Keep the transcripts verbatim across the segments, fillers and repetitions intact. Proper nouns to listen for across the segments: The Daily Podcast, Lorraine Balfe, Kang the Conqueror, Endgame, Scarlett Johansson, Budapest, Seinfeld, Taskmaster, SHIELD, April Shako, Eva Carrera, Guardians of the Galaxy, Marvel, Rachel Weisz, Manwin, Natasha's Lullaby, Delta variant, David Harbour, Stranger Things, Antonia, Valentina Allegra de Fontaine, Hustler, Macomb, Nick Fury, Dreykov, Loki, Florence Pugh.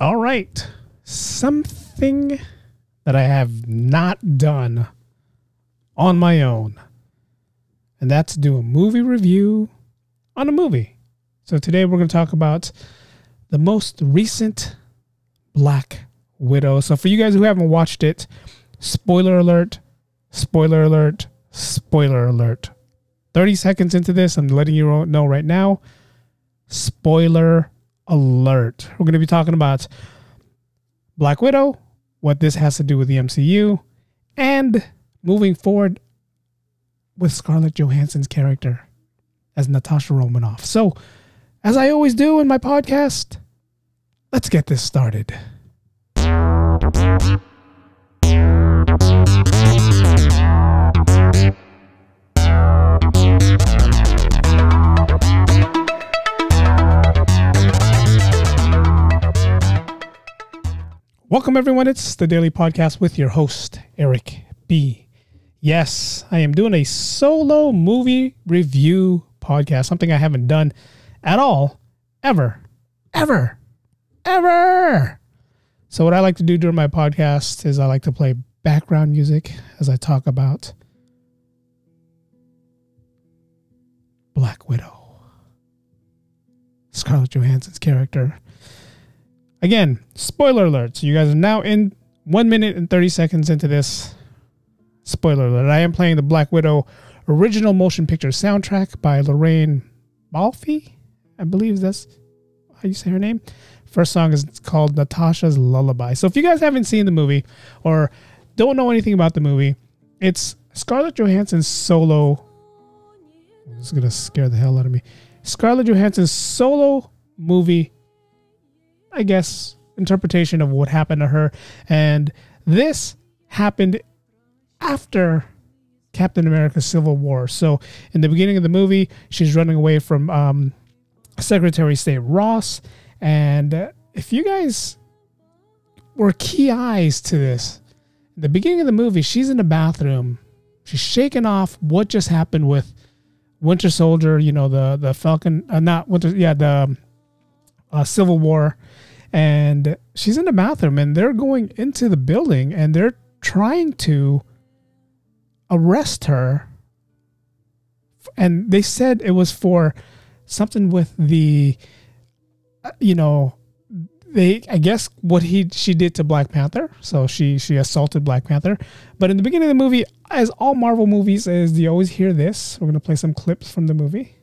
All right. Something that I have not done on my own, and that's do a movie review on a movie. So today we're going to talk about the most recent Black Widow. So for you guys who haven't watched it, spoiler alert, spoiler alert, spoiler alert. thirty seconds into this, I'm letting you know right now, spoiler alert. We're going to be talking about Black Widow, what this has to do with the M C U, and moving forward with Scarlett Johansson's character as Natasha Romanoff. So, as I always do in my podcast, let's get this started. Welcome, everyone. It's the Daily Podcast with your host, Eric B. Yes, I am doing a solo movie review podcast, something I haven't done at all, ever, ever, ever. So what I like to do during my podcast is I like to play background music as I talk about Black Widow, Scarlett Johansson's character. Again, spoiler alert. So you guys are now in one minute and thirty seconds into this. Spoiler alert. I am playing the Black Widow original motion picture soundtrack by Lorraine Balfe, I believe that's how you say her name. First song is called Natasha's Lullaby. So if you guys haven't seen the movie or don't know anything about the movie, it's Scarlett Johansson's solo. It's going to scare the hell out of me. Scarlett Johansson's solo movie, I guess, interpretation of what happened to her. And this happened after Captain America Civil War. So in the beginning of the movie, she's running away from um, Secretary of State Ross. And uh, if you guys were key eyes to this, in the beginning of the movie, she's in the bathroom. She's shaking off what just happened with Winter Soldier, you know, the, the Falcon, uh, not Winter, yeah, the uh, Civil War. And she's in the bathroom and they're going into the building and they're trying to arrest her. And they said it was for something with the, you know, they, I guess what he, she did to Black Panther. So she, she assaulted Black Panther. But in the beginning of the movie, as all Marvel movies is, you always hear this. We're going to play some clips from the movie.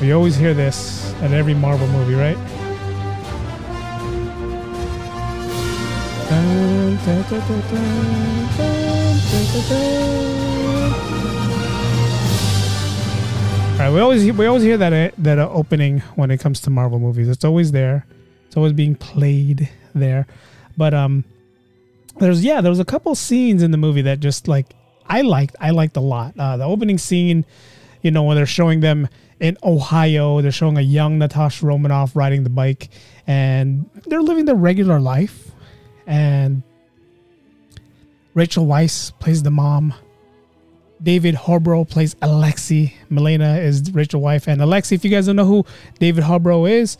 We always hear this at every Marvel movie, right? Dun, dun, dun, dun, dun, dun, dun, dun. All right, we always we always hear that that opening when it comes to Marvel movies. It's always there. It's always being played there. But um, there's yeah, there was a couple scenes in the movie that just like I liked. I liked a lot. Uh, the opening scene, you know, when they're showing them in Ohio, they're showing a young Natasha Romanoff riding the bike, and they're living their regular life. And Rachel Weisz plays the mom. David Harbour plays Alexei. Melina is Rachel's wife. And Alexei, if you guys don't know who David Harbour is,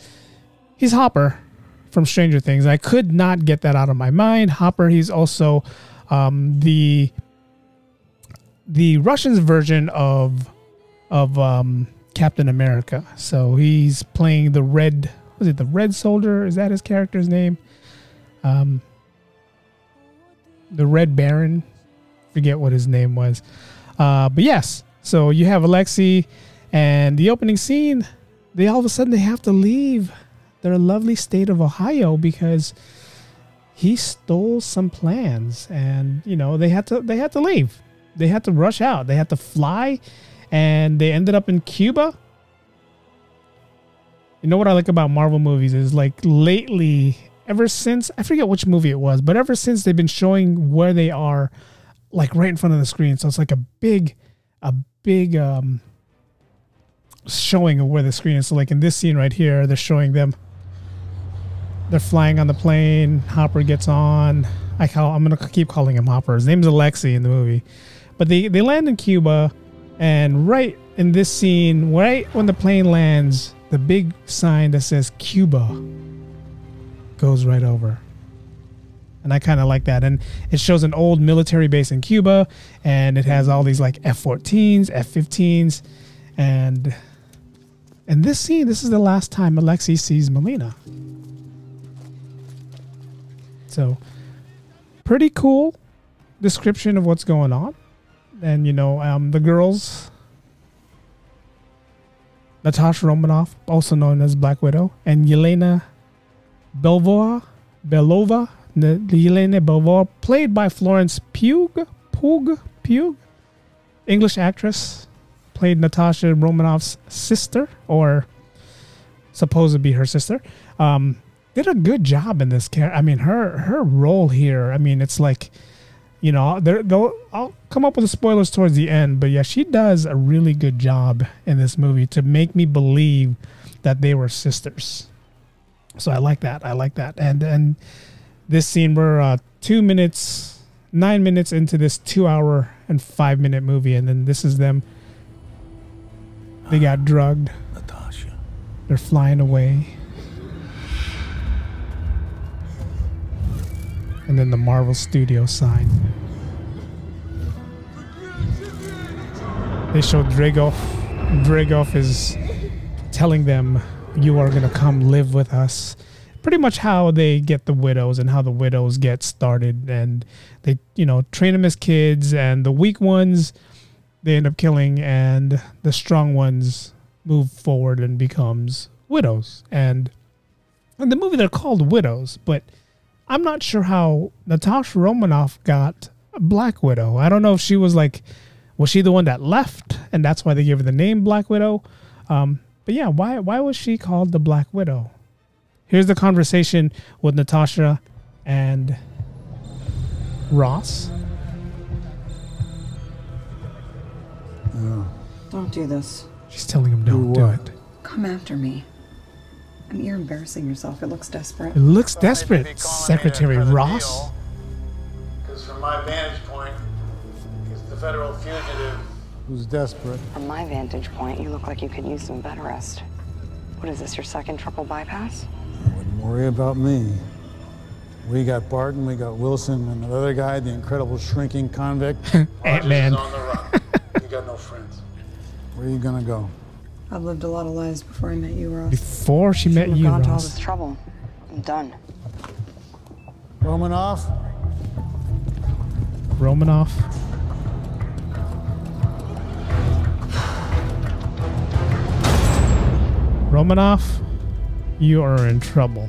he's Hopper from Stranger Things. I could not get that out of my mind. Hopper, he's also um, the the Russian's version of of um, Captain America. So he's playing the red, was it the Red Soldier? Is that his character's name? Um, the Red Baron, forget what his name was. Uh, but yes, so you have Alexei, and the opening scene, they all of a sudden they have to leave their lovely state of Ohio because he stole some plans, and you know, they had to, they had to leave. They had to rush out. They had to fly, and they ended up in Cuba. You know what I like about Marvel movies is like lately, ever since, I forget which movie it was, but ever since they've been showing where they are, like right in front of the screen. So it's like a big, a big um, showing of where the screen is. So like in this scene right here, they're showing them, they're flying on the plane. Hopper gets on. I call, I'm going to keep calling him Hopper. His name's Alexei in the movie. But they, they land in Cuba, and right in this scene, right when the plane lands, the big sign that says Cuba goes right over. And I kind of like that. And it shows an old military base in Cuba, and it has all these like F fourteens, F fifteens. And in this scene, this is the last time Alexei sees Melina. So pretty cool description of what's going on. And, you know, um, the girls, Natasha Romanoff, also known as Black Widow, and Yelena Belova, Belova, The Yelena Belova, played by Florence Pugh, Pugh, Pugh, English actress, played Natasha Romanoff's sister, or supposed to be her sister. Um, did a good job in this character. I mean, her her role here. I mean, it's like, you know, they're, they'll, I'll come up with the spoilers towards the end, but yeah, she does a really good job in this movie to make me believe that they were sisters. So I like that. I like that. And and. This scene, we're uh, two minutes, nine minutes into this two-hour and five-minute movie, and then this is them. They got drugged. Natasha. They're flying away. And then the Marvel Studio sign. They show Dreykov. Dreykov is telling them, "You are going to come live with us." Pretty much how they get the widows and how the widows get started, and they, you know, train them as kids, and the weak ones they end up killing, and the strong ones move forward and becomes widows. And in the movie, they're called widows, but I'm not sure how Natasha Romanoff got a Black Widow. I don't know if she was like, was she the one that left, and that's why they gave her the name Black Widow? Um, but yeah, why why was she called the Black Widow? Here's the conversation with Natasha and Ross. No. Don't do this. She's telling him don't do it. Come after me. I mean, you're embarrassing yourself. It looks desperate. It looks desperate, Secretary Ross. Because from my vantage point, he's the federal fugitive who's desperate. From my vantage point, you look like you could use some bed rest. What is this, your second triple bypass? Worry about me. We got Barton, we got Wilson, and the other guy, the incredible shrinking convict. Ant-Man. On the run. You got no friends. Where are you gonna go? I've lived a lot of lives before I met you, Ross. Before she met you, Ross. To all this trouble. I'm done. Romanoff. Romanoff. Romanoff. You are in trouble.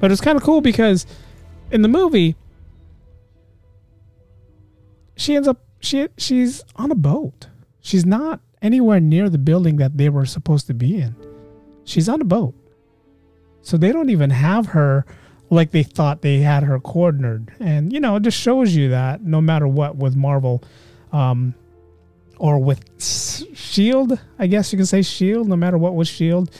But it's kind of cool because in the movie, she ends up, she she's on a boat. She's not anywhere near the building that they were supposed to be in. She's on a boat. So they don't even have her like they thought they had her cornered. And, you know, it just shows you that no matter what with Marvel, um, or with S H I E L D, I guess you can say S H I E L D, no matter what with S H I E L D,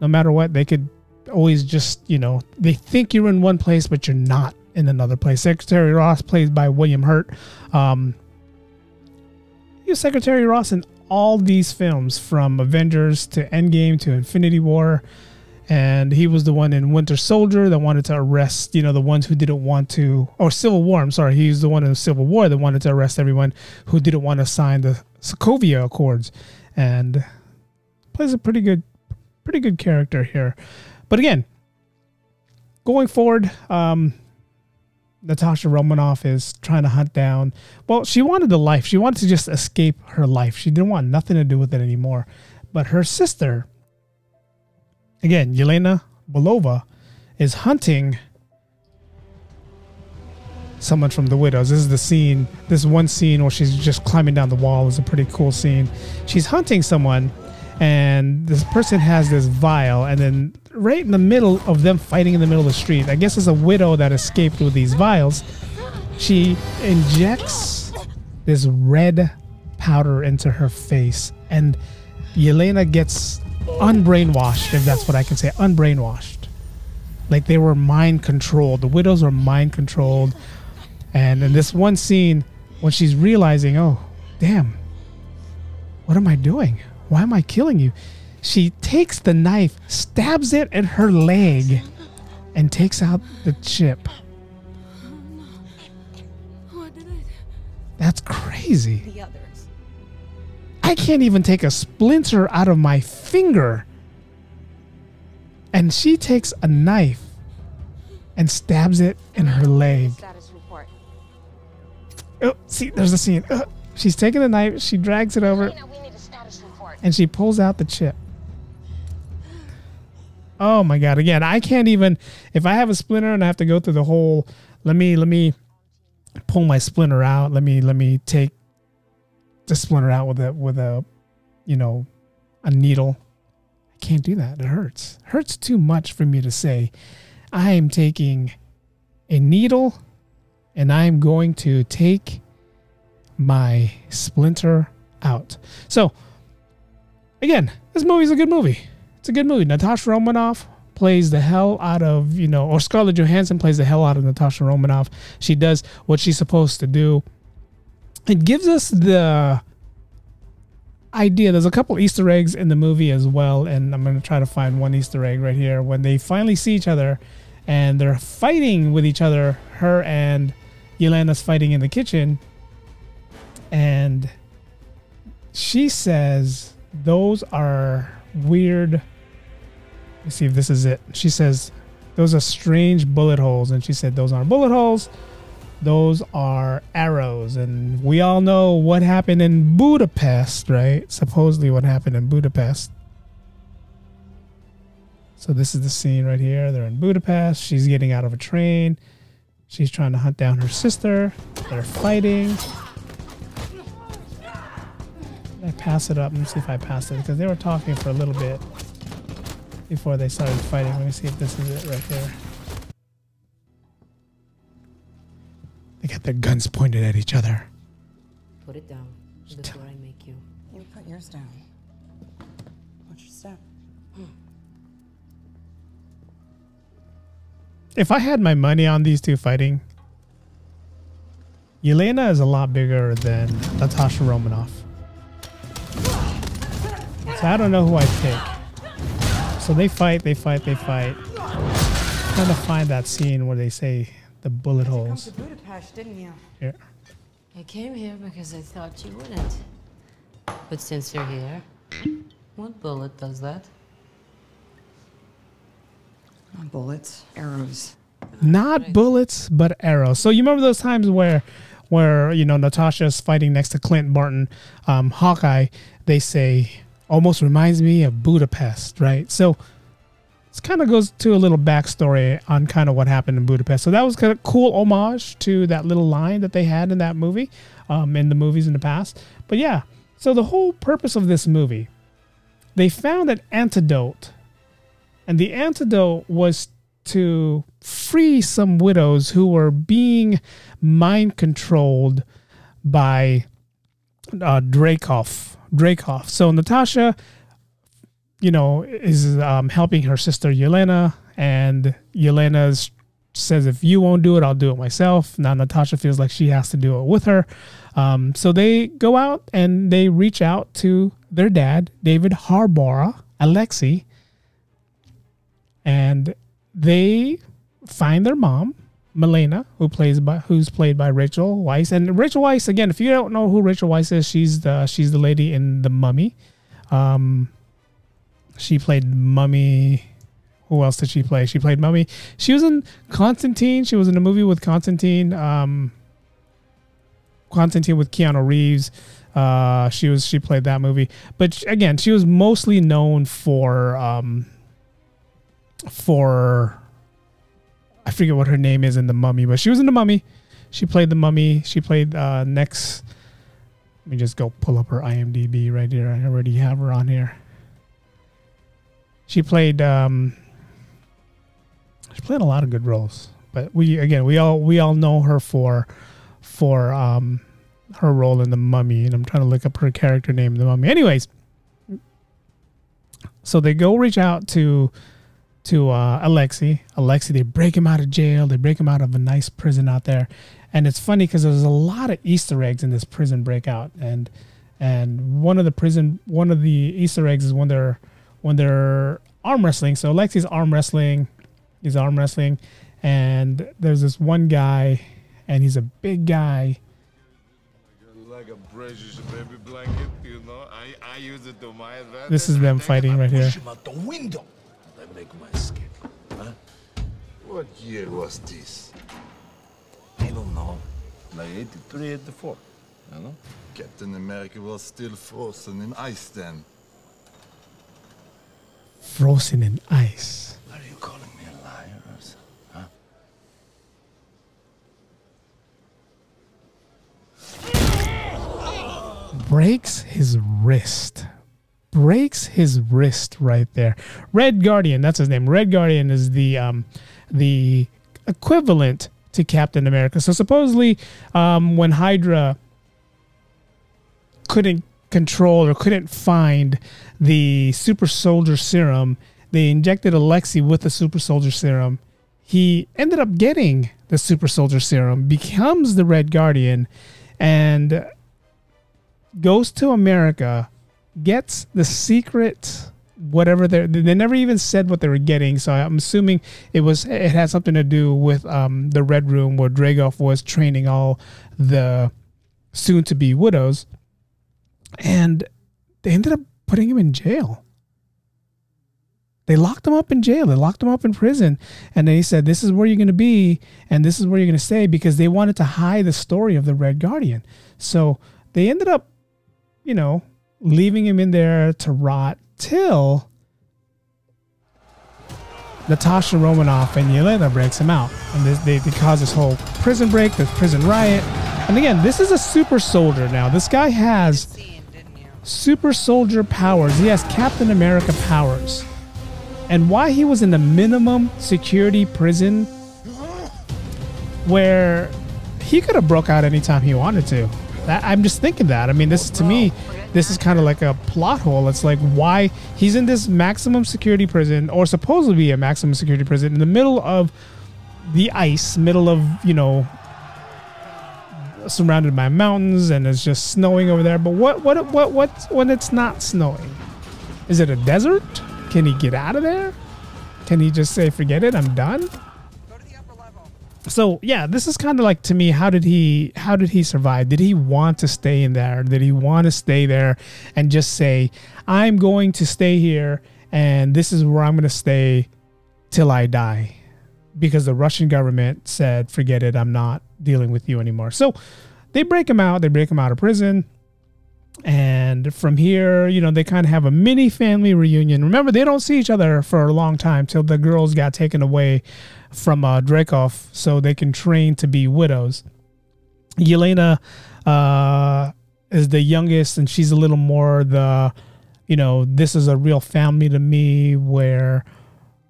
no matter what, they could always just, you know, they think you're in one place, but you're not in another place. Secretary Ross, played by William Hurt. Um, he was Secretary Ross in all these films, from Avengers to Endgame to Infinity War. And he was the one in Winter Soldier that wanted to arrest, you know, the ones who didn't want to, or Civil War, I'm sorry. He was the one in Civil War that wanted to arrest everyone who didn't want to sign the Sokovia Accords. And plays a pretty good Pretty good character here. But again, going forward, um, Natasha Romanoff is trying to hunt down. Well, she wanted the life. She wanted to just escape her life. She didn't want nothing to do with it anymore. But her sister, again, Yelena Belova, is hunting someone from the widows. This is the scene. This one scene where she's just climbing down the wall is a pretty cool scene. She's hunting someone, and this person has this vial, and then right in the middle of them fighting in the middle of the street, I guess it's a widow that escaped with these vials, she injects this red powder into her face, and Yelena gets unbrainwashed, if that's what I can say, unbrainwashed. Like they were mind controlled. The widows were mind controlled. And in this one scene, when she's realizing, oh, damn, What am I doing? Why am I killing you? She takes the knife, stabs it in her leg, and takes out the chip. That's crazy. The others. I can't even take a splinter out of my finger. And she takes a knife and stabs it in her leg. Oh, see, there's the scene. Oh, she's taking the knife. She drags it over. And she pulls out the chip. Oh my God. Again, I can't even, if I have a splinter and I have to go through the whole, let me, let me pull my splinter out. Let me, let me take the splinter out with a, with a, you know, a needle. I can't do that. It hurts. It hurts too much for me to say, I am taking a needle and I'm going to take my splinter out. So again, this movie is a good movie. It's a good movie. Natasha Romanoff plays the hell out of, you know, or Scarlett Johansson plays the hell out of Natasha Romanoff. She does what she's supposed to do. It gives us the idea. There's a couple Easter eggs in the movie as well, and I'm going to try to find one Easter egg right here. When they finally see each other and they're fighting with each other, her and Yelena's fighting in the kitchen, and she says, those are weird... Let's see if this is it. She says, those are strange bullet holes. And she said, those aren't bullet holes. Those are arrows. And we all know what happened in Budapest, right? Supposedly what happened in Budapest. So this is the scene right here. They're in Budapest. She's getting out of a train. She's trying to hunt down her sister. They're fighting. I pass it up. Let me see if I pass it, because they were talking for a little bit before they started fighting. Let me see if this is it right here. They got their guns pointed at each other. Put it down before I make you. You put yours down. Watch your step. Hmm. If I had my money on these two fighting, Yelena is a lot bigger than Natasha Romanoff. So I don't know who I pick. So they fight, they fight, they fight. I'm trying to find that scene where they say the bullet holes. You came to Budapest, didn't you? Here. I came here because I thought you wouldn't. But since you're here, what bullet does that? Not bullets, arrows. Not right. bullets, but arrows. So you remember those times where, where you know, Natasha's fighting next to Clint Barton, um, Hawkeye. They say, almost reminds me of Budapest, right? So this kind of goes to a little backstory on kind of what happened in Budapest. So that was kind of cool homage to that little line that they had in that movie, um, in the movies in the past. But yeah, so the whole purpose of this movie, they found an antidote. And the antidote was to free some widows who were being mind controlled by uh, Dreykov. Dreykov. So Natasha, you know, is um, helping her sister Yelena, and Yelena says, if you won't do it, I'll do it myself. Now Natasha feels like she has to do it with her. Um, so they go out and they reach out to their dad, David Harbour, Alexei, and they find their mom, Melina, who plays by who's played by Rachel Weisz. And Rachel Weisz, again, if you don't know who Rachel Weisz is, she's the she's the lady in The Mummy. Um, she played Mummy. Who else did she play? She played Mummy. She was in Constantine. She was in a movie with Constantine. Um, Constantine with Keanu Reeves. Uh, she was she played that movie. But again, she was mostly known for um, for. I forget what her name is in The Mummy, but she was in The Mummy. She played The Mummy. She played uh, next. Let me just go pull up her I M D B right here. I already have her on here. She played. Um, she played a lot of good roles, but we again we all we all know her for for um, her role in The Mummy. And I'm trying to look up her character name in The Mummy. Anyways, so they go reach out to. to uh, Alexei. Alexei, they break him out of jail. They break him out of a nice prison out there. And it's funny because there's a lot of Easter eggs in this prison breakout. And And one of the prison, one of the Easter eggs is when they're when they're arm wrestling. So Alexei's arm wrestling, he's arm wrestling, and there's this one guy, and he's a big guy. Like a precious baby blanket, you know. I, I use it to my advantage. This is them fighting right here. Him out the window. I make my escape. Huh? What year was this? I don't know. Like eighty-three, eighty-four. You know? Captain America was still frozen in ice then. Frozen in ice. Are you calling me a liar or something? Huh? Breaks his wrist. Breaks his wrist right there. Red Guardian, that's his name. Red Guardian is the um, the equivalent to Captain America. So supposedly, um, when Hydra couldn't control or couldn't find the super soldier serum, they injected Alexei with the super soldier serum. He ended up getting the super soldier serum, becomes the Red Guardian, and goes to America, gets the secret, whatever they they never even said what they were getting. So I'm assuming it was it had something to do with um, the Red Room where Dreykov was training all the soon-to-be widows, and they ended up putting him in jail. They locked him up in jail. They locked him up in prison, and they said, "This is where you're going to be, and this is where you're going to stay," because they wanted to hide the story of the Red Guardian. So they ended up, you know, leaving him in there to rot till Natasha Romanoff and Yelena breaks him out. And this, they, they cause this whole prison break, this prison riot. And again, this is a super soldier now. This guy has super soldier powers. He has Captain America powers. And why he was in the minimum security prison where he could have broke out anytime he wanted to. I'm just thinking that. I mean, this to me, this is kind of like a plot hole. It's like why he's in this maximum security prison, or supposedly a maximum security prison, in the middle of the ice, middle of, you know, surrounded by mountains, and it's just snowing over there. But what, what, what, what, when it's not snowing? Is it a desert? Can he get out of there? Can he just say, forget it, I'm done? So yeah, this is kind of like, to me, how did he how did he survive? Did he want to stay in there? Did he want to stay there and just say, I'm going to stay here and this is where I'm going to stay till I die? Because the Russian government said, forget it, I'm not dealing with you anymore. So they break him out. They break him out of prison. And from here, you know, they kind of have a mini family reunion. Remember, they don't see each other for a long time till the girls got taken away from uh, Dreykov so they can train to be widows. Yelena uh, is the youngest, and she's a little more the, you know, this is a real family to me, where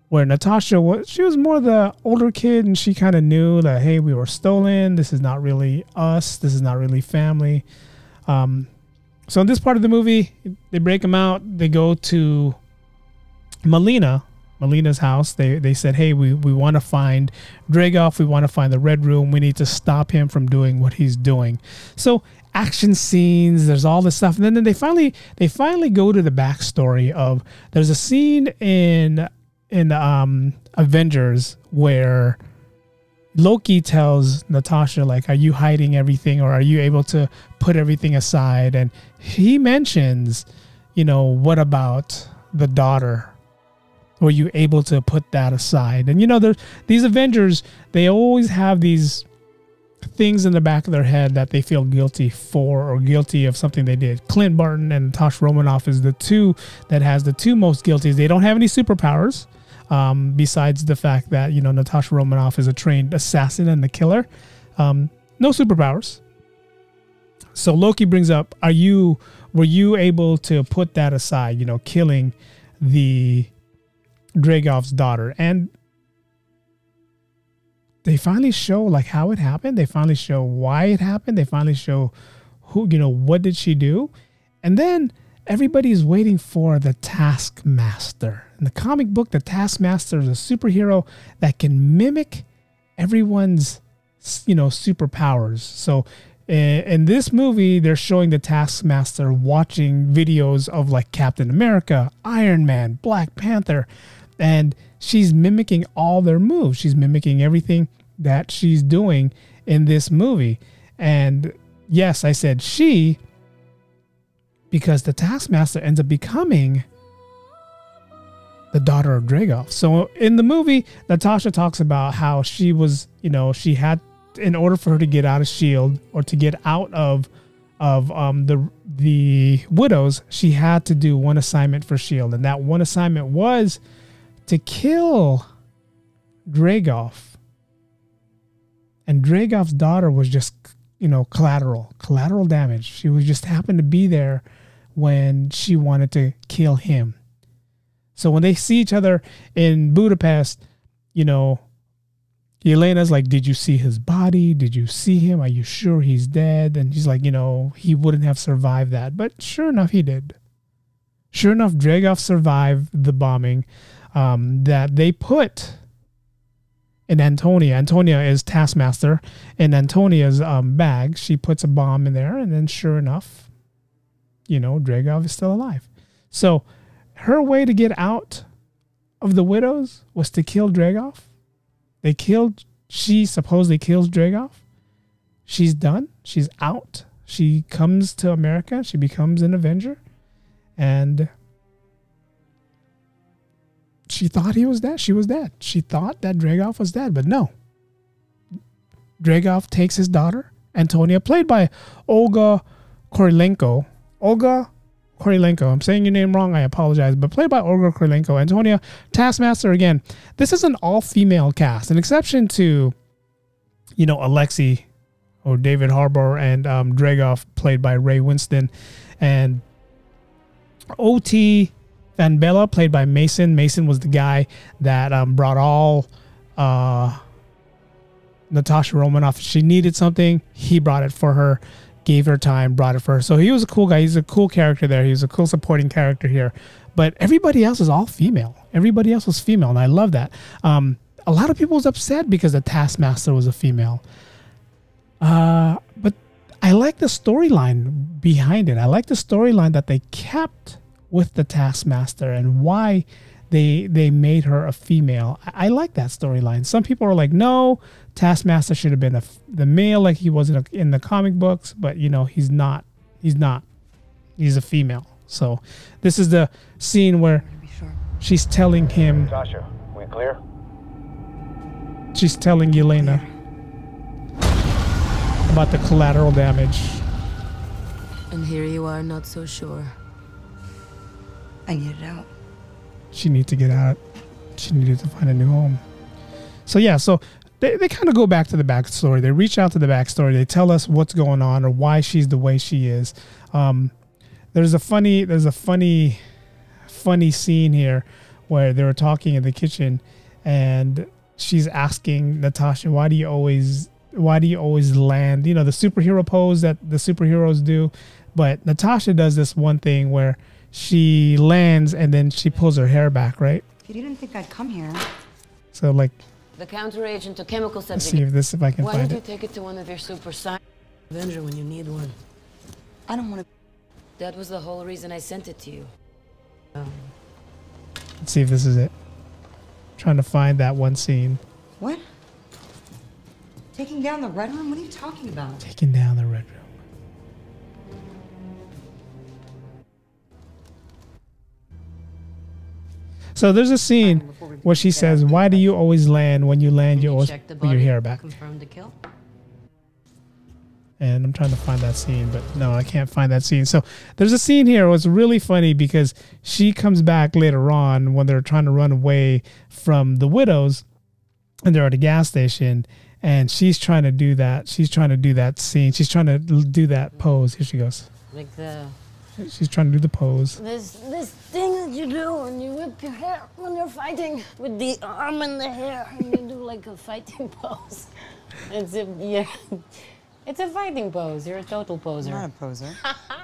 where Natasha was, she was more the older kid, and she kind of knew that, hey, we were stolen. This is not really us. This is not really family. Um, So in this part of the movie, they break him out. They go to Melina, Melina's house. They they said, hey, we, we want to find Dreykov. We want to find the Red Room. We need to stop him from doing what he's doing. So action scenes, there's all this stuff. And then, then they finally they finally go to the backstory of, there's a scene in, in um, Avengers where Loki tells Natasha, like, are you hiding everything, or are you able to put everything aside? And he mentions, you know, what about the daughter? Were you able to put that aside? And, you know, there's, these Avengers, they always have these things in the back of their head that they feel guilty for, or guilty of something they did. Clint Barton and Natasha Romanoff is the two that has the two most guilties. They don't have any superpowers. Um, besides the fact that, you know, Natasha Romanoff is a trained assassin and the killer. Um, no superpowers. So Loki brings up, are you, were you able to put that aside, you know, killing the Dreykov's daughter? And they finally show, like, how it happened. They finally show why it happened. They finally show who, you know, what did she do? And then everybody's waiting for the Taskmaster. In the comic book, the Taskmaster is a superhero that can mimic everyone's, you know, superpowers. So And in this movie, they're showing the Taskmaster watching videos of like Captain America, Iron Man, Black Panther, and she's mimicking all their moves. She's mimicking everything that she's doing in this movie. And yes, I said she, because the Taskmaster ends up becoming the daughter of Dreykov. So in the movie, Natasha talks about how she was, you know, she had, in order for her to get out of S H I E L D or to get out of of um, the the widows, she had to do one assignment for S H I E L D. And that one assignment was to kill Dreykov. And Dreykov's daughter was just, you know, collateral, collateral damage. She was just happened to be there when she wanted to kill him. So when they see each other in Budapest, you know, Yelena's like, did you see his body? Did you see him? Are you sure he's dead? And he's like, you know, he wouldn't have survived that. But sure enough, he did. Sure enough, Dreykov survived the bombing um, that they put in Antonia. Antonia is Taskmaster. In Antonia's um, bag, she puts a bomb in there. And then sure enough, you know, Dreykov is still alive. So her way to get out of the widows was to kill Dreykov. They killed, she supposedly kills Dreykov. She's done. She's out. She comes to America. She becomes an Avenger. And she thought he was dead. She was dead. She thought that Dreykov was dead, but no. Dreykov takes his daughter, Antonia, played by Olga Kurylenko. Olga Kurylenko. I'm saying your name wrong. I apologize. But played by Olga Kurylenko. Antonia, Taskmaster again. This is an all-female cast. An exception to, you know, Alexei or David Harbour and um, Dreykov, played by Ray Winston. And O T Van Bella, played by Mason. Mason was the guy that um, brought all uh, Natasha Romanoff. She needed something. He brought it for her. Gave her time, brought it for her. So he was a cool guy. He's a cool character there. He was a cool supporting character here. But everybody else is all female. Everybody else was female, and I love that. Um, a lot of people was upset because the Taskmaster was a female. Uh, but I like the storyline behind it. I like the storyline that they kept with the Taskmaster and why they they made her a female. I, I like that storyline. Some people are like, no, Taskmaster should have been a, the male like he was in, a, in the comic books, but you know, he's not, he's not, he's a female. So this is the scene where she's telling him, Natasha, we clear? She's telling Yelena about the collateral damage. And here you are, not so sure. I need it out. She needed to get out. She needed to find a new home. So yeah, so they, they kind of go back to the backstory. They reach out to the backstory. They tell us what's going on or why she's the way she is. Um, there's a funny, there's a funny, funny scene here where they were talking in the kitchen, and she's asking Natasha, "Why do you always, why do you always land? You know, the superhero pose that the superheroes do." But Natasha does this one thing where she lands and then she pulls her hair back, right? If you didn't think I'd come here. So like the counteragent to chemical subject. Let's see if this if I can Why find don't you it. Take it to one of your super science Avenger when you need one? I don't want to. That was the whole reason I sent it to you. Um, Let's see if this is it. I'm trying to find that one scene. What? Taking down the Red Room? What are you talking about? Taking down the Red Room. So there's a scene where she says, "Why do you always land? When you land, you always put your hair back." And I'm trying to find that scene, but no, I can't find that scene. So there's a scene here. It was really funny because she comes back later on when they're trying to run away from the widows, and they're at a gas station, and she's trying to do that. She's trying to do that scene. She's trying to do that pose. Here she goes. Like the. She's trying to do the pose. This this thing that you do when you whip your hair when you're fighting with the arm and the hair, and you do like a fighting pose. As if, yeah, It's a fighting pose. You're a total poser. I'm not a poser.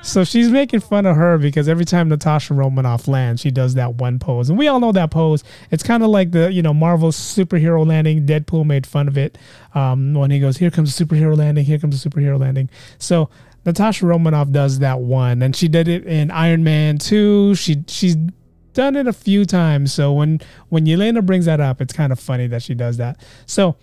So she's making fun of her because every time Natasha Romanoff lands, she does that one pose. And we all know that pose. It's kind of like the, you know, Marvel superhero landing. Deadpool made fun of it um, when he goes, here comes the superhero landing, here comes the superhero landing. So Natasha Romanoff does that one. And she did it in Iron Man two. She She's done it a few times. So when, when Yelena brings that up, it's kind of funny that she does that. So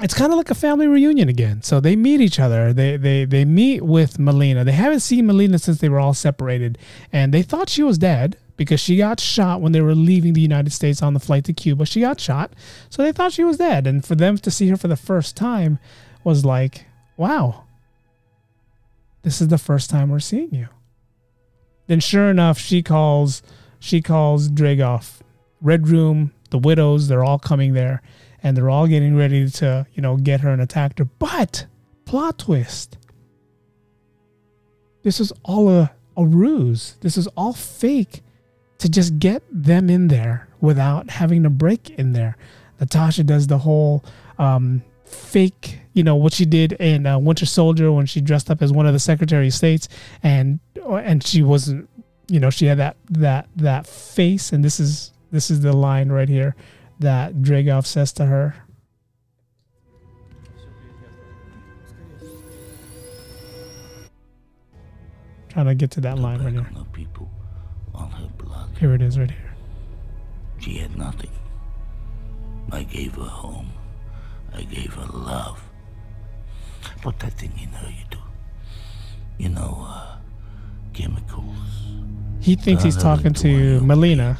it's kind of like a family reunion again. So they meet each other. They they they meet with Melina. They haven't seen Melina since they were all separated. And they thought she was dead because she got shot when they were leaving the United States on the flight to Cuba. She got shot. So they thought she was dead. And for them to see her for the first time was like, wow, this is the first time we're seeing you. Then sure enough, she calls, she calls Dreykov. Red Room, the widows, they're all coming there. And they're all getting ready to, you know, get her and attack her. But, plot twist. This is all a, a ruse. This is all fake to just get them in there without having to break in there. Natasha does the whole um, fake, you know, what she did in uh, Winter Soldier when she dressed up as one of the Secretary of States. And and she wasn't, you know, she had that that that face. And this is this is the line right here that Dreykov says to her. Trying to get to that line right here. People, all her blood. Here it is right here. She had nothing. I gave her home. I gave her love. Put that thing in her, you do. You know, uh, chemicals. He thinks he's talking to Melina.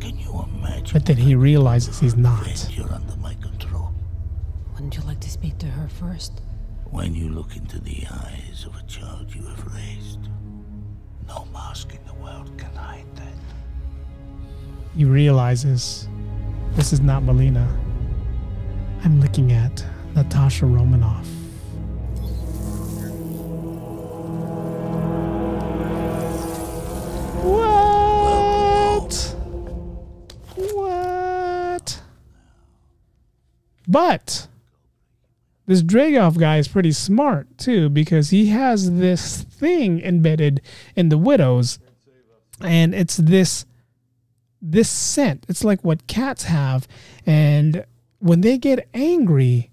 Can you imagine? But then he realizes he's not. You're under my control. Wouldn't you like to speak to her first? When you look into the eyes of a child you have raised, no mask in the world can hide that. He realizes this is not Melina. I'm looking at Natasha Romanoff. But this Dreykov guy is pretty smart, too, because he has this thing embedded in the widows. And it's this this scent. It's like what cats have. And when they get angry,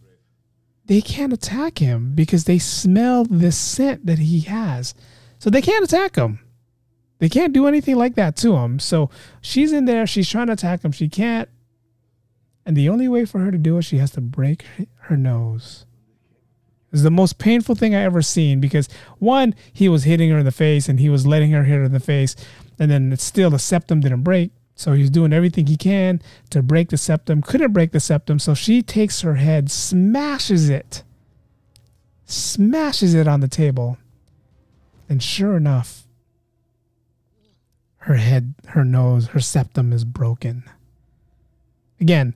they can't attack him because they smell this scent that he has. So they can't attack him. They can't do anything like that to him. So she's in there. She's trying to attack him. She can't. And the only way for her to do it, she has to break her nose. It's the most painful thing I ever seen because, one, he was hitting her in the face and he was letting her hit her in the face. And then it's still the septum didn't break. So he's doing everything he can to break the septum. Couldn't break the septum. So she takes her head, smashes it, smashes it on the table. And sure enough, her head, her nose, her septum is broken. Again,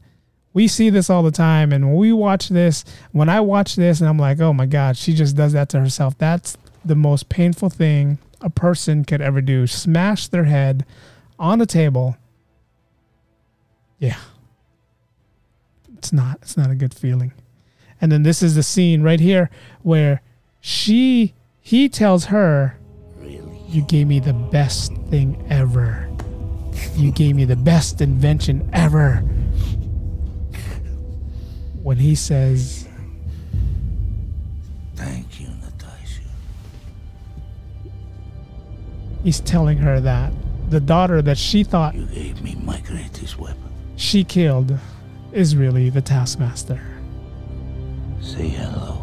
we see this all the time, and when we watch this, when I watch this, and I'm like, oh my God, she just does that to herself. That's the most painful thing a person could ever do. Smash their head on a table. Yeah. It's not, it's not a good feeling. And then this is the scene right here where she, he tells her, really? You gave me the best thing ever. You gave me the best invention ever. When he says, thank you, Natasha. He's telling her that the daughter that she thought you gave me my greatest weapon, she killed, is really the Taskmaster. Say hello.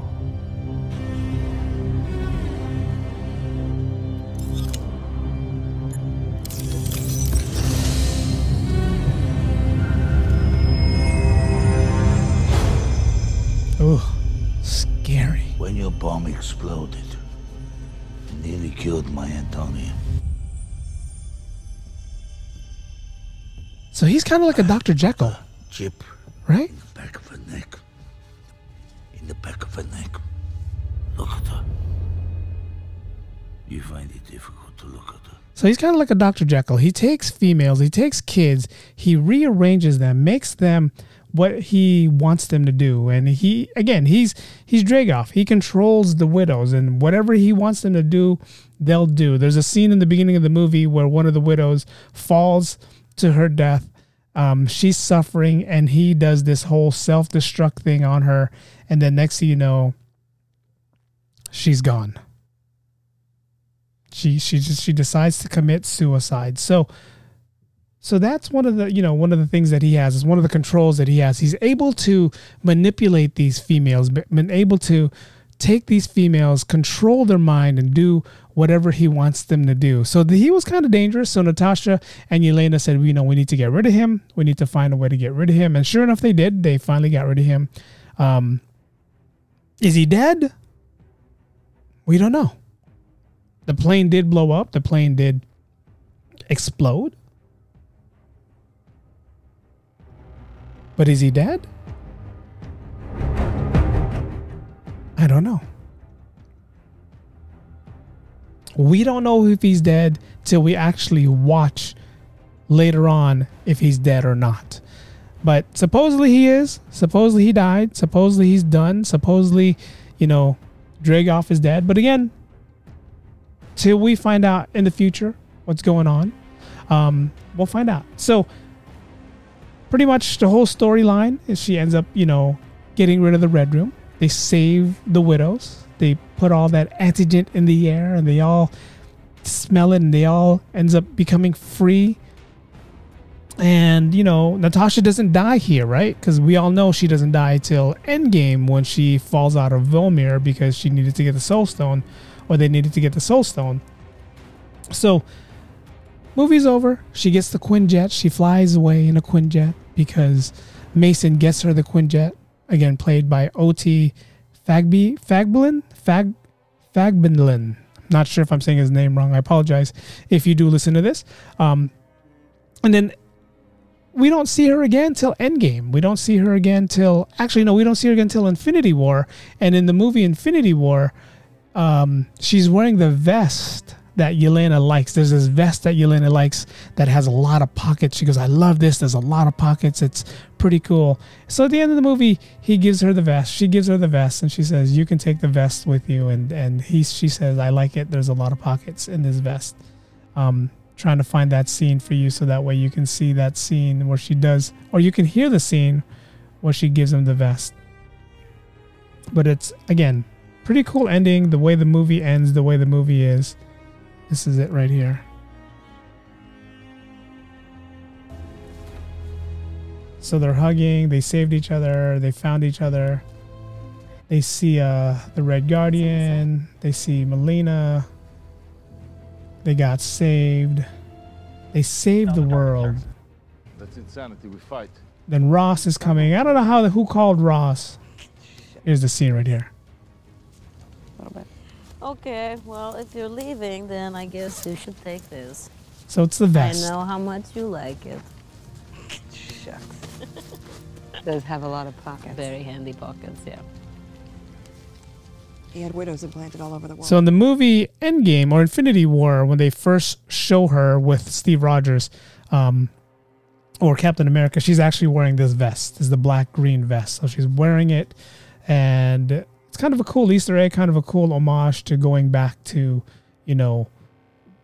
Oh, scary. When your bomb exploded, it nearly killed my Antonia. So he's kind of like a Doctor Jekyll. Chip. Right? In the back of her neck. In the back of her neck. Look at her. You find it difficult to look at her. So he's kind of like a Doctor Jekyll. He takes females, he takes kids, he rearranges them, makes them what he wants them to do. And he, again, he's he's Dreykov. He controls the widows, and whatever he wants them to do, they'll do. There's a scene in the beginning of the movie where one of the widows falls to her death. Um, she's suffering, and he does this whole self-destruct thing on her. And then next thing you know, she's gone. She she just, she decides to commit suicide. So so that's one of the you know one of the things that he has is one of the controls that he has. He's able to manipulate these females, been able to take these females, control their mind, and do whatever he wants them to do. So the, he was kind of dangerous. So Natasha and Yelena said, you know, we need to get rid of him. We need to find a way to get rid of him. And sure enough, they did. They finally got rid of him. Um, is he dead? We don't know. The plane did blow up. The plane did explode. But is he dead? I don't know. We don't know if he's dead till we actually watch later on if he's dead or not. But supposedly he is. Supposedly he died. Supposedly he's done. Supposedly, you know, Dreykov is dead. But again, till we find out in the future what's going on, um, we'll find out. So pretty much the whole storyline is she ends up, you know, getting rid of the Red Room. They save the widows. They put all that antigen in the air, and they all smell it, and they all ends up becoming free. And, you know, Natasha doesn't die here, right? Because we all know she doesn't die till Endgame when she falls out of Vormir because she needed to get the Soul Stone, or they needed to get the Soul Stone. So, movie's over. She gets the Quinjet. She flies away in a Quinjet because Mason gets her the Quinjet, again, played by O T Fagby, Fagblin? Fag, Fagbindlin. Not sure if I'm saying his name wrong. I apologize if you do listen to this. Um, and then we don't see her again till Endgame. We don't see her again till... Actually, no, we don't see her again till Infinity War. And in the movie Infinity War, um, she's wearing the vest that Yelena likes. There's this vest that Yelena likes that has a lot of pockets. She goes, I love this. There's a lot of pockets. It's pretty cool. So at the end of the movie, he gives her the vest. She gives her the vest, and she says, you can take the vest with you. And and he, she says, I like it. There's a lot of pockets in this vest. Um, trying to find that scene for you so that way you can see that scene where she does, or you can hear the scene where she gives him the vest. But it's, again, pretty cool ending. The way the movie ends, the way the movie is. This is it right here. So they're hugging. They saved each other. They found each other. They see uh, the Red Guardian. They see Melina. They got saved. They saved the world. That's insanity. We fight. Then Ross is coming. I don't know how the, who called Ross. Here's the scene right here. A little bit. Okay, well, if you're leaving, then I guess you should take this. So it's the vest. I know how much you like it. Shucks. It does have a lot of pockets. Very handy pockets, yeah. He had widows implanted all over the world. So in the movie Endgame or Infinity War, when they first show her with Steve Rogers um, or Captain America, she's actually wearing this vest. This is the black-green vest. So she's wearing it, and... it's kind of a cool Easter egg, kind of a cool homage to going back to, you know,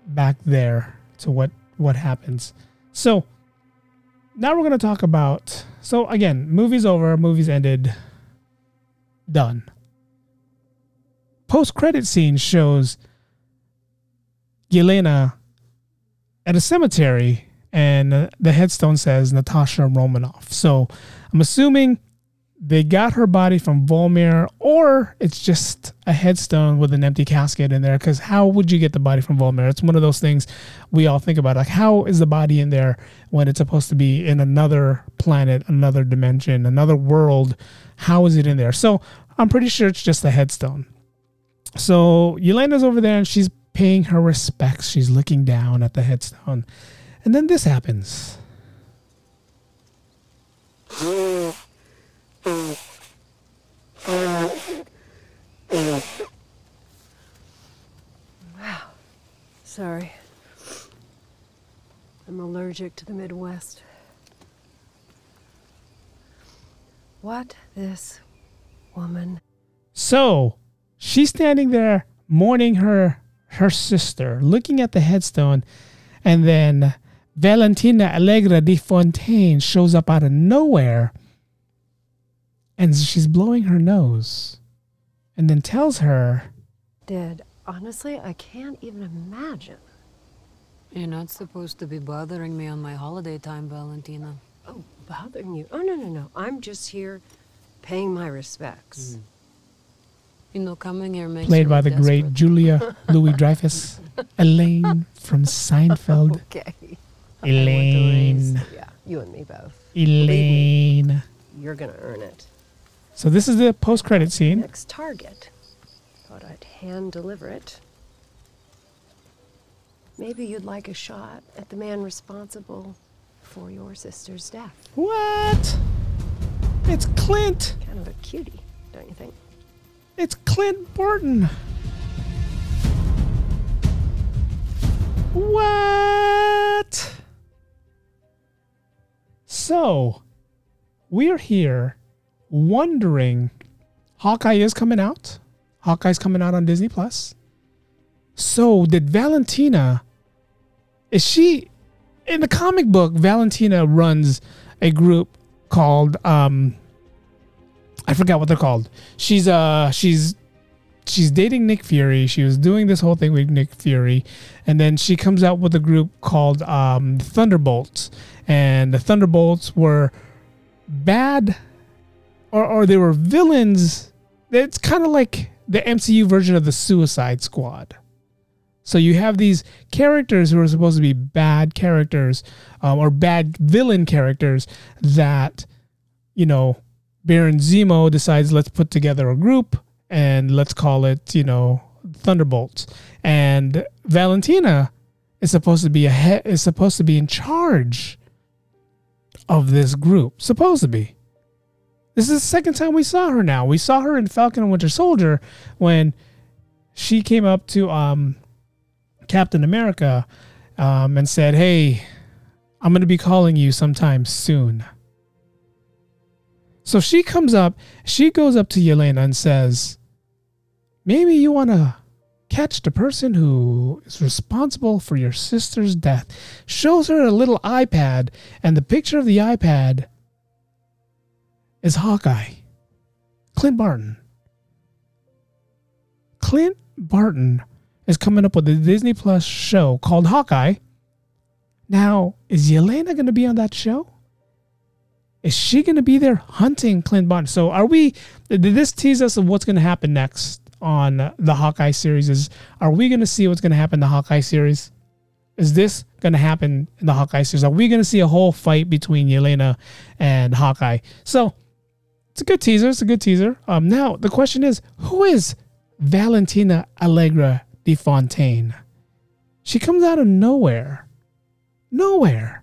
back there to what, what happens. So now we're going to talk about, so again, movie's over, movie's ended, done. Post-credit scene shows Yelena at a cemetery, and the headstone says Natasha Romanoff. So I'm assuming they got her body from Vormir, or it's just a headstone with an empty casket in there. Because how would you get the body from Vormir? It's one of those things we all think about. Like, how is the body in there when it's supposed to be in another planet, another dimension, another world? How is it in there? So I'm pretty sure it's just a headstone. So Yelena's over there, and she's paying her respects. She's looking down at the headstone. And then this happens. Wow. Sorry. I'm allergic to the Midwest. What this woman... So, she's standing there mourning her her sister, looking at the headstone, and then Valentina Allegra de Fontaine shows up out of nowhere, and she's blowing her nose, and then tells her... Dead. Honestly, I can't even imagine. You're not supposed to be bothering me on my holiday time, Valentina. Oh, bothering you? Oh, no, no, no. I'm just here paying my respects. Mm. You know, coming here makes Played by the desperate. great Julia Louis-Dreyfus. Elaine from Seinfeld. Okay. Elaine. Yeah, you and me both. Elaine. Me, you're going to earn it. So this is the post-credit scene. Next target. Thought I'd hand deliver it. Maybe you'd like a shot at the man responsible for your sister's death. What? It's Clint. Kind of a cutie, don't you think? It's Clint Barton. What? So, we're here wondering, Hawkeye is coming out. Hawkeye's coming out on Disney plus. So, did Valentina... Is she... In the comic book, Valentina runs a group called... Um, I forgot what they're called. She's uh, she's she's dating Nick Fury. She was doing this whole thing with Nick Fury. And then she comes out with a group called um, Thunderbolts. And the Thunderbolts were bad... Or, or they were villains. It's kind of like the M C U version of the Suicide Squad. So you have these characters who are supposed to be bad characters um, or bad villain characters that, you know, Baron Zemo decides let's put together a group and let's call it, you know, Thunderbolts. And Valentina is supposed to be a he- is supposed to be in charge of this group. Supposed to be. This is the second time we saw her now. We saw her in Falcon and Winter Soldier when she came up to um, Captain America um, and said, hey, I'm going to be calling you sometime soon. So she comes up, she goes up to Yelena and says, maybe you want to catch the person who is responsible for your sister's death. Shows her a little iPad, and the picture of the iPad is Hawkeye. Clint Barton. Clint Barton is coming up with a Disney Plus show called Hawkeye. Now, is Yelena going to be on that show? Is she going to be there hunting Clint Barton? So are we, did this tease us of what's going to happen next on the Hawkeye series? Is, are we going to see what's going to happen in the Hawkeye series? Is this going to happen in the Hawkeye series? Are we going to see a whole fight between Yelena and Hawkeye? So, it's a good teaser. It's a good teaser. Um, now, the question is, who is Valentina Allegra de Fontaine? She comes out of nowhere. Nowhere.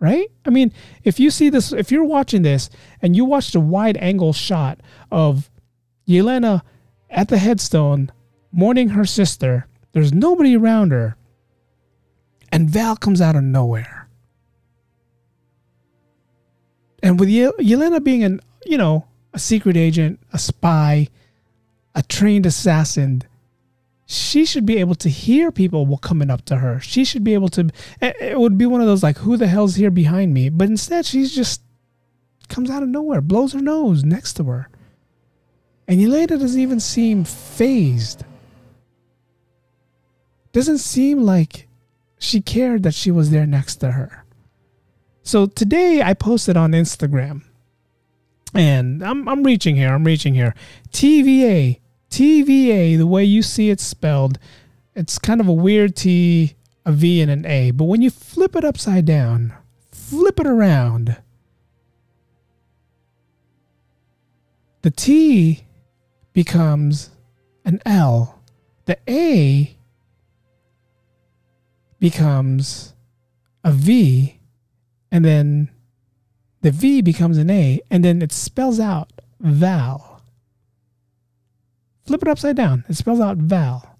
Right? I mean, if you see this, if you're watching this and you watched a wide angle shot of Yelena at the headstone mourning her sister, there's nobody around her, and Val comes out of nowhere. And with Ye- Yelena being an you know, a secret agent, a spy, a trained assassin, she should be able to hear people coming up to her. She should be able to, it would be one of those like, who the hell's here behind me? But instead, she's just comes out of nowhere, blows her nose next to her. And Yelena doesn't even seem phased. Doesn't seem like she cared that she was there next to her. So today I posted on Instagram. And I'm I'm reaching here. I'm reaching here. T V A. T V A, the way you see it spelled, it's kind of a weird T, a V, and an A. But when you flip it upside down, flip it around, the T becomes an L. The A becomes a V, and then the V becomes an A, and then it spells out Val. Flip it upside down. It spells out Val.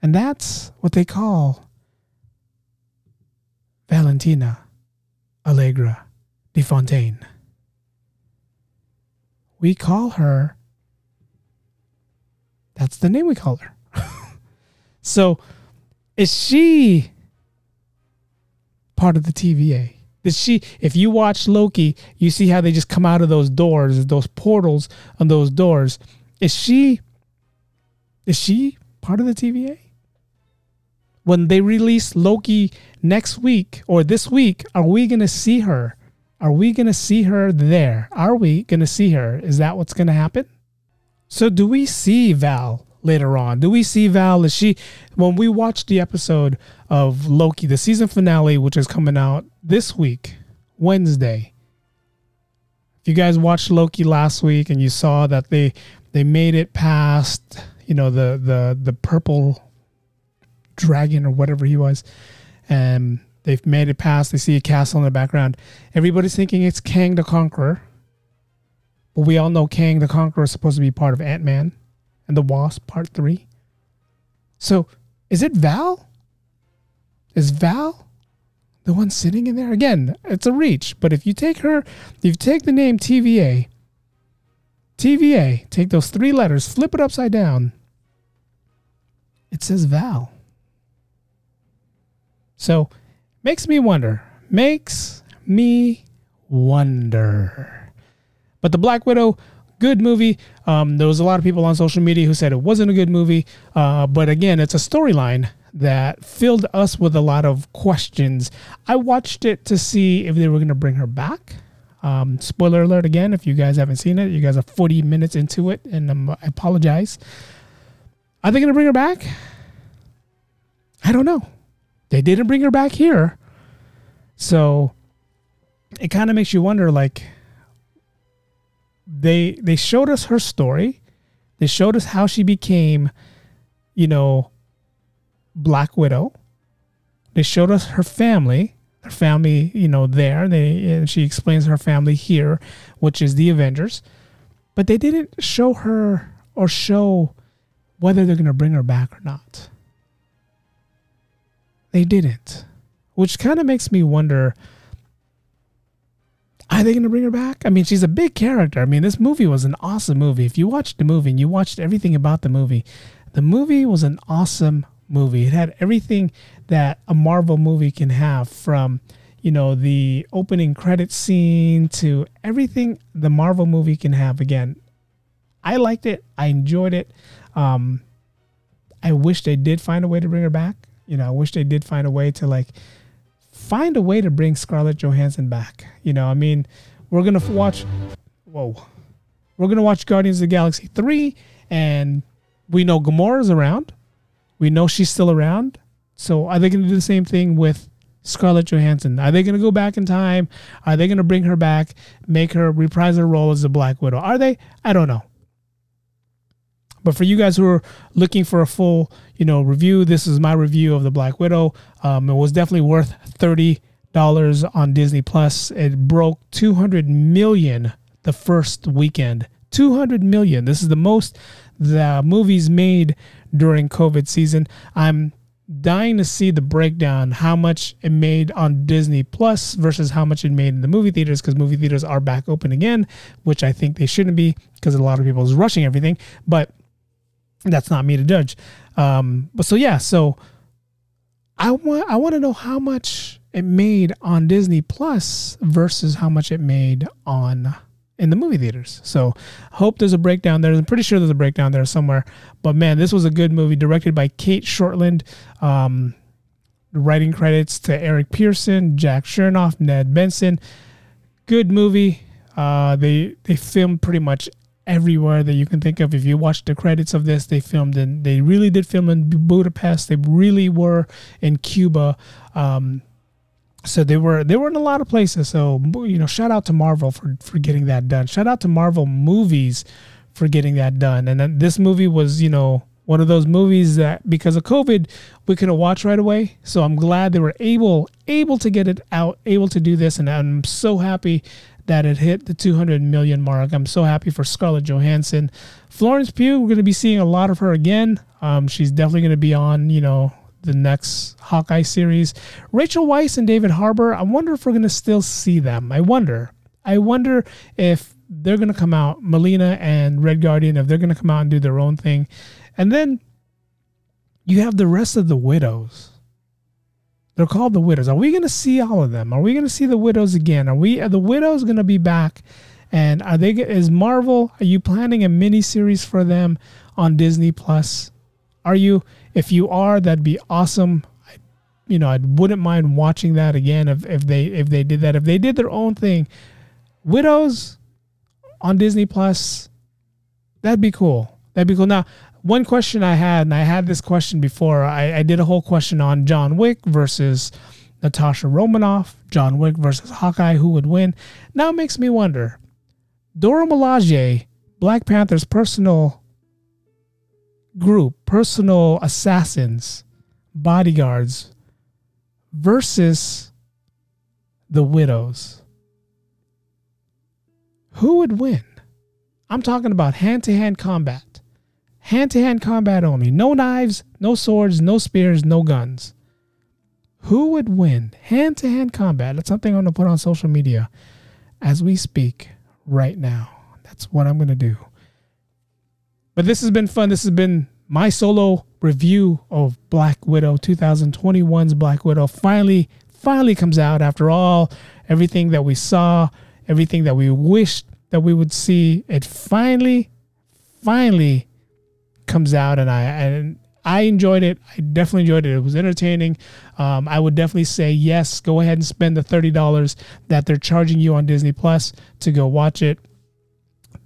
And that's what they call Valentina Allegra de Fontaine. we call her, that's the name we call her. So is she part of the T V A? Did she, if you watch Loki, you see how they just come out of those doors, those portals on those doors. Is she, is she part of the T V A? When they release Loki next week or this week, are we going to see her? Are we going to see her there? Are we going to see her? Is that what's going to happen? So do we see Val later on? Do we see Val? Is she, when we watch the episode of Loki, the season finale, which is coming out this week, Wednesday. If you guys watched Loki last week and you saw that they they made it past, you know, the the the purple dragon or whatever he was, and they've made it past, they see a castle in the background. Everybody's thinking it's Kang the Conqueror, but we all know Kang the Conqueror is supposed to be part of Ant-Man and the Wasp Part three. So is it Val? Is Val the one sitting in there? Again, it's a reach, but if you take her, if you take the name T V A, T V A, take those three letters, flip it upside down, it says Val. So makes me wonder, makes me wonder. But the Black Widow, good movie. Um, there was a lot of people on social media who said it wasn't a good movie. Uh, but again, it's a storyline that filled us with a lot of questions. I watched it to see if they were going to bring her back. Um, spoiler alert again, if you guys haven't seen it, you guys are forty minutes into it, and um, I apologize. Are they going to bring her back? I don't know. They didn't bring her back here. So it kind of makes you wonder, like, they they showed us her story. They showed us how she became, you know, Black Widow. They showed us her family, her family, you know, there. They, and she explains her family here, which is the Avengers. But they didn't show her or show whether they're going to bring her back or not. They didn't, which kind of makes me wonder, are they going to bring her back? I mean, she's a big character. I mean, this movie was an awesome movie. If you watched the movie and you watched everything about the movie, the movie was an awesome movie. It had everything that a Marvel movie can have, from, you know, the opening credit scene to everything the Marvel movie can have. Again, I liked it. I enjoyed it. Um, I wish they did find a way to bring her back. You know, I wish they did find a way to, like, find a way to bring Scarlett Johansson back. You know, I mean, we're going to watch, whoa, we're going to watch Guardians of the Galaxy three, and we know Gamora's around. We know she's still around. So are they going to do the same thing with Scarlett Johansson? Are they going to go back in time? Are they going to bring her back, make her reprise her role as the Black Widow? Are they? I don't know. But for you guys who are looking for a full, you know, review, this is my review of the Black Widow. Um, it was definitely worth thirty dollars on Disney+. It broke two hundred million dollars the first weekend. two hundred million dollars. This is the most the movies made during COVID season. I'm dying to see the breakdown, how much it made on Disney Plus versus how much it made in the movie theaters, because movie theaters are back open again, which I think they shouldn't be because a lot of people is rushing everything. But that's not me to judge. Um, but so, yeah, so I want I want to know how much it made on Disney Plus versus how much it made on in the movie theaters. So hope there's a breakdown there. I'm pretty sure there's a breakdown there somewhere. But, man, this was a good movie, directed by Kate Shortland. Um, writing credits to Eric Pearson, Jack Chernoff, Ned Benson. Good movie. Uh, they they filmed pretty much everywhere that you can think of. If you watch the credits of this, they filmed in, they really did film in Budapest. They really were in Cuba. Um, so they were, they were in a lot of places. So, you know, shout out to Marvel for, for getting that done. Shout out to Marvel movies for getting that done. And then this movie was, you know, one of those movies that because of COVID, we couldn't watch right away. So I'm glad they were able, able to get it out, able to do this. And I'm so happy that it hit the two hundred million mark. I'm so happy for Scarlett Johansson. Florence Pugh, we're going to be seeing a lot of her again. Um, she's definitely going to be on, you know, the next Hawkeye series. Rachel Weisz and David Harbour, I wonder if we're going to still see them. I wonder. I wonder if they're going to come out, Melina and Red Guardian, if they're going to come out and do their own thing. And then you have the rest of the widows. They're called the widows. Are we going to see all of them? Are we going to see the widows again? Are we? Are the widows going to be back? And are they? Is Marvel? Are you planning a mini series for them on Disney plus? Are you? If you are, that'd be awesome. I, you know, I wouldn't mind watching that again if if they if they did that. If they did their own thing, widows on Disney plus, that'd be cool. That'd be cool. Now, one question I had, and I had this question before, I, I did a whole question on John Wick versus Natasha Romanoff, John Wick versus Hawkeye, who would win? Now it makes me wonder. Dora Milaje, Black Panther's personal group, personal assassins, bodyguards, versus the widows. Who would win? I'm talking about hand-to-hand combat. Hand-to-hand combat only. No knives, no swords, no spears, no guns. Who would win? Hand-to-hand combat. That's something I'm going to put on social media as we speak right now. That's what I'm going to do. But this has been fun. This has been my solo review of Black Widow. twenty twenty-one's Black Widow finally, finally comes out after all, everything that we saw, everything that we wished that we would see. It finally, finally comes out, and I and I enjoyed it. I definitely enjoyed it. It was entertaining. Um, I would definitely say yes. Go ahead and spend the thirty dollars that they're charging you on Disney Plus to go watch it.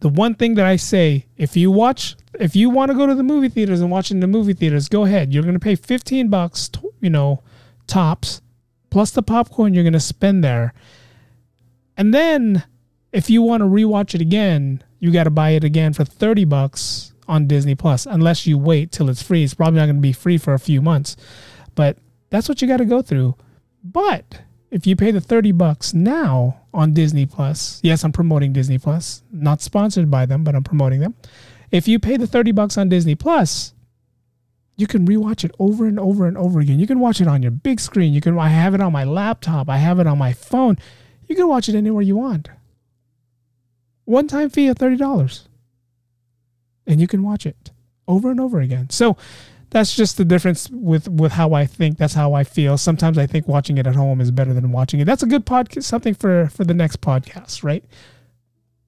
The one thing that I say, if you watch, if you want to go to the movie theaters and watch in the movie theaters, go ahead. You're going to pay fifteen bucks, you know, tops, plus the popcorn you're going to spend there. And then if you want to rewatch it again, you got to buy it again for thirty bucks. On Disney Plus, unless you wait till it's free. It's probably not going to be free for a few months, but that's what you got to go through. But if you pay the thirty bucks now on Disney Plus, yes, I'm promoting Disney Plus, not sponsored by them, but I'm promoting them. If you pay the thirty bucks on Disney Plus, you can rewatch it over and over and over again. You can watch it on your big screen. You can, I have it on my laptop. I have it on my phone. You can watch it anywhere you want. One-time fee of thirty dollars. And you can watch it over and over again. So that's just the difference with, with how I think. That's how I feel. Sometimes I think watching it at home is better than watching it. That's a good podcast, something for, for the next podcast, right?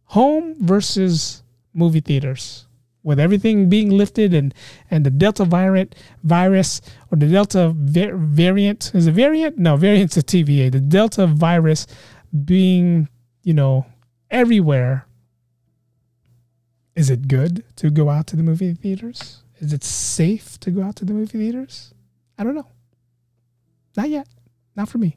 Home versus movie theaters. With everything being lifted and, and the Delta variant, virus or the Delta va- variant. Is it variant? No, variant's a T V A. The Delta virus being, you know, everywhere. Is it good to go out to the movie theaters? Is it safe to go out to the movie theaters? I don't know. Not yet. Not for me.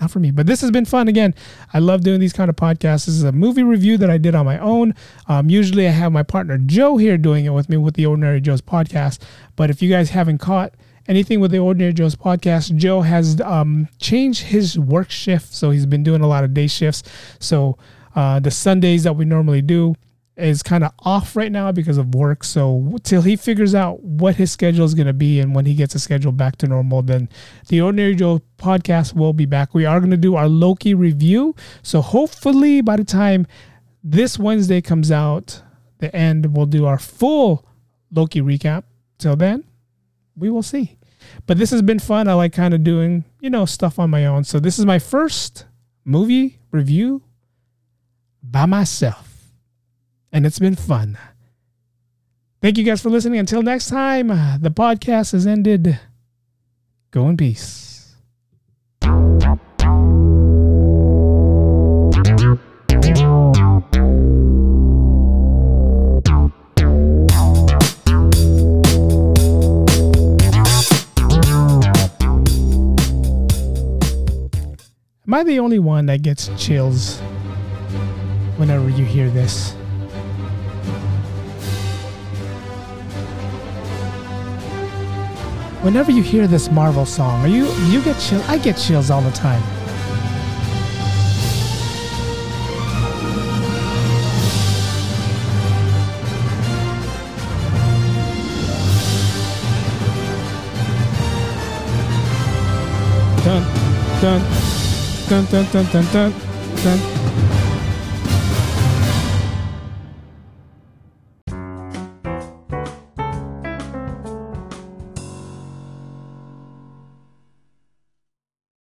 Not for me. But this has been fun. Again, I love doing these kind of podcasts. This is a movie review that I did on my own. Um, usually I have my partner Joe here doing it with me with the Ordinary Joe's podcast. But if you guys haven't caught anything with the Ordinary Joe's podcast, Joe has um, changed his work shift. So he's been doing a lot of day shifts. So uh, the Sundays that we normally do is kind of off right now because of work. So till he figures out what his schedule is going to be and when he gets his schedule back to normal, then the Ordinary Joe podcast will be back. We are going to do our Loki review. So hopefully by the time this Wednesday comes out, the end, we'll do our full Loki recap. Till then, we will see. But this has been fun. I like kind of doing, you know, stuff on my own. So this is my first movie review by myself. And it's been fun. Thank you guys for listening. Until next time, the podcast has ended. Go in peace. Am I the only one that gets chills whenever you hear this? Whenever you hear this Marvel song, are you you get chills? I get chills all the time. Dun dun dun dun dun dun dun dun.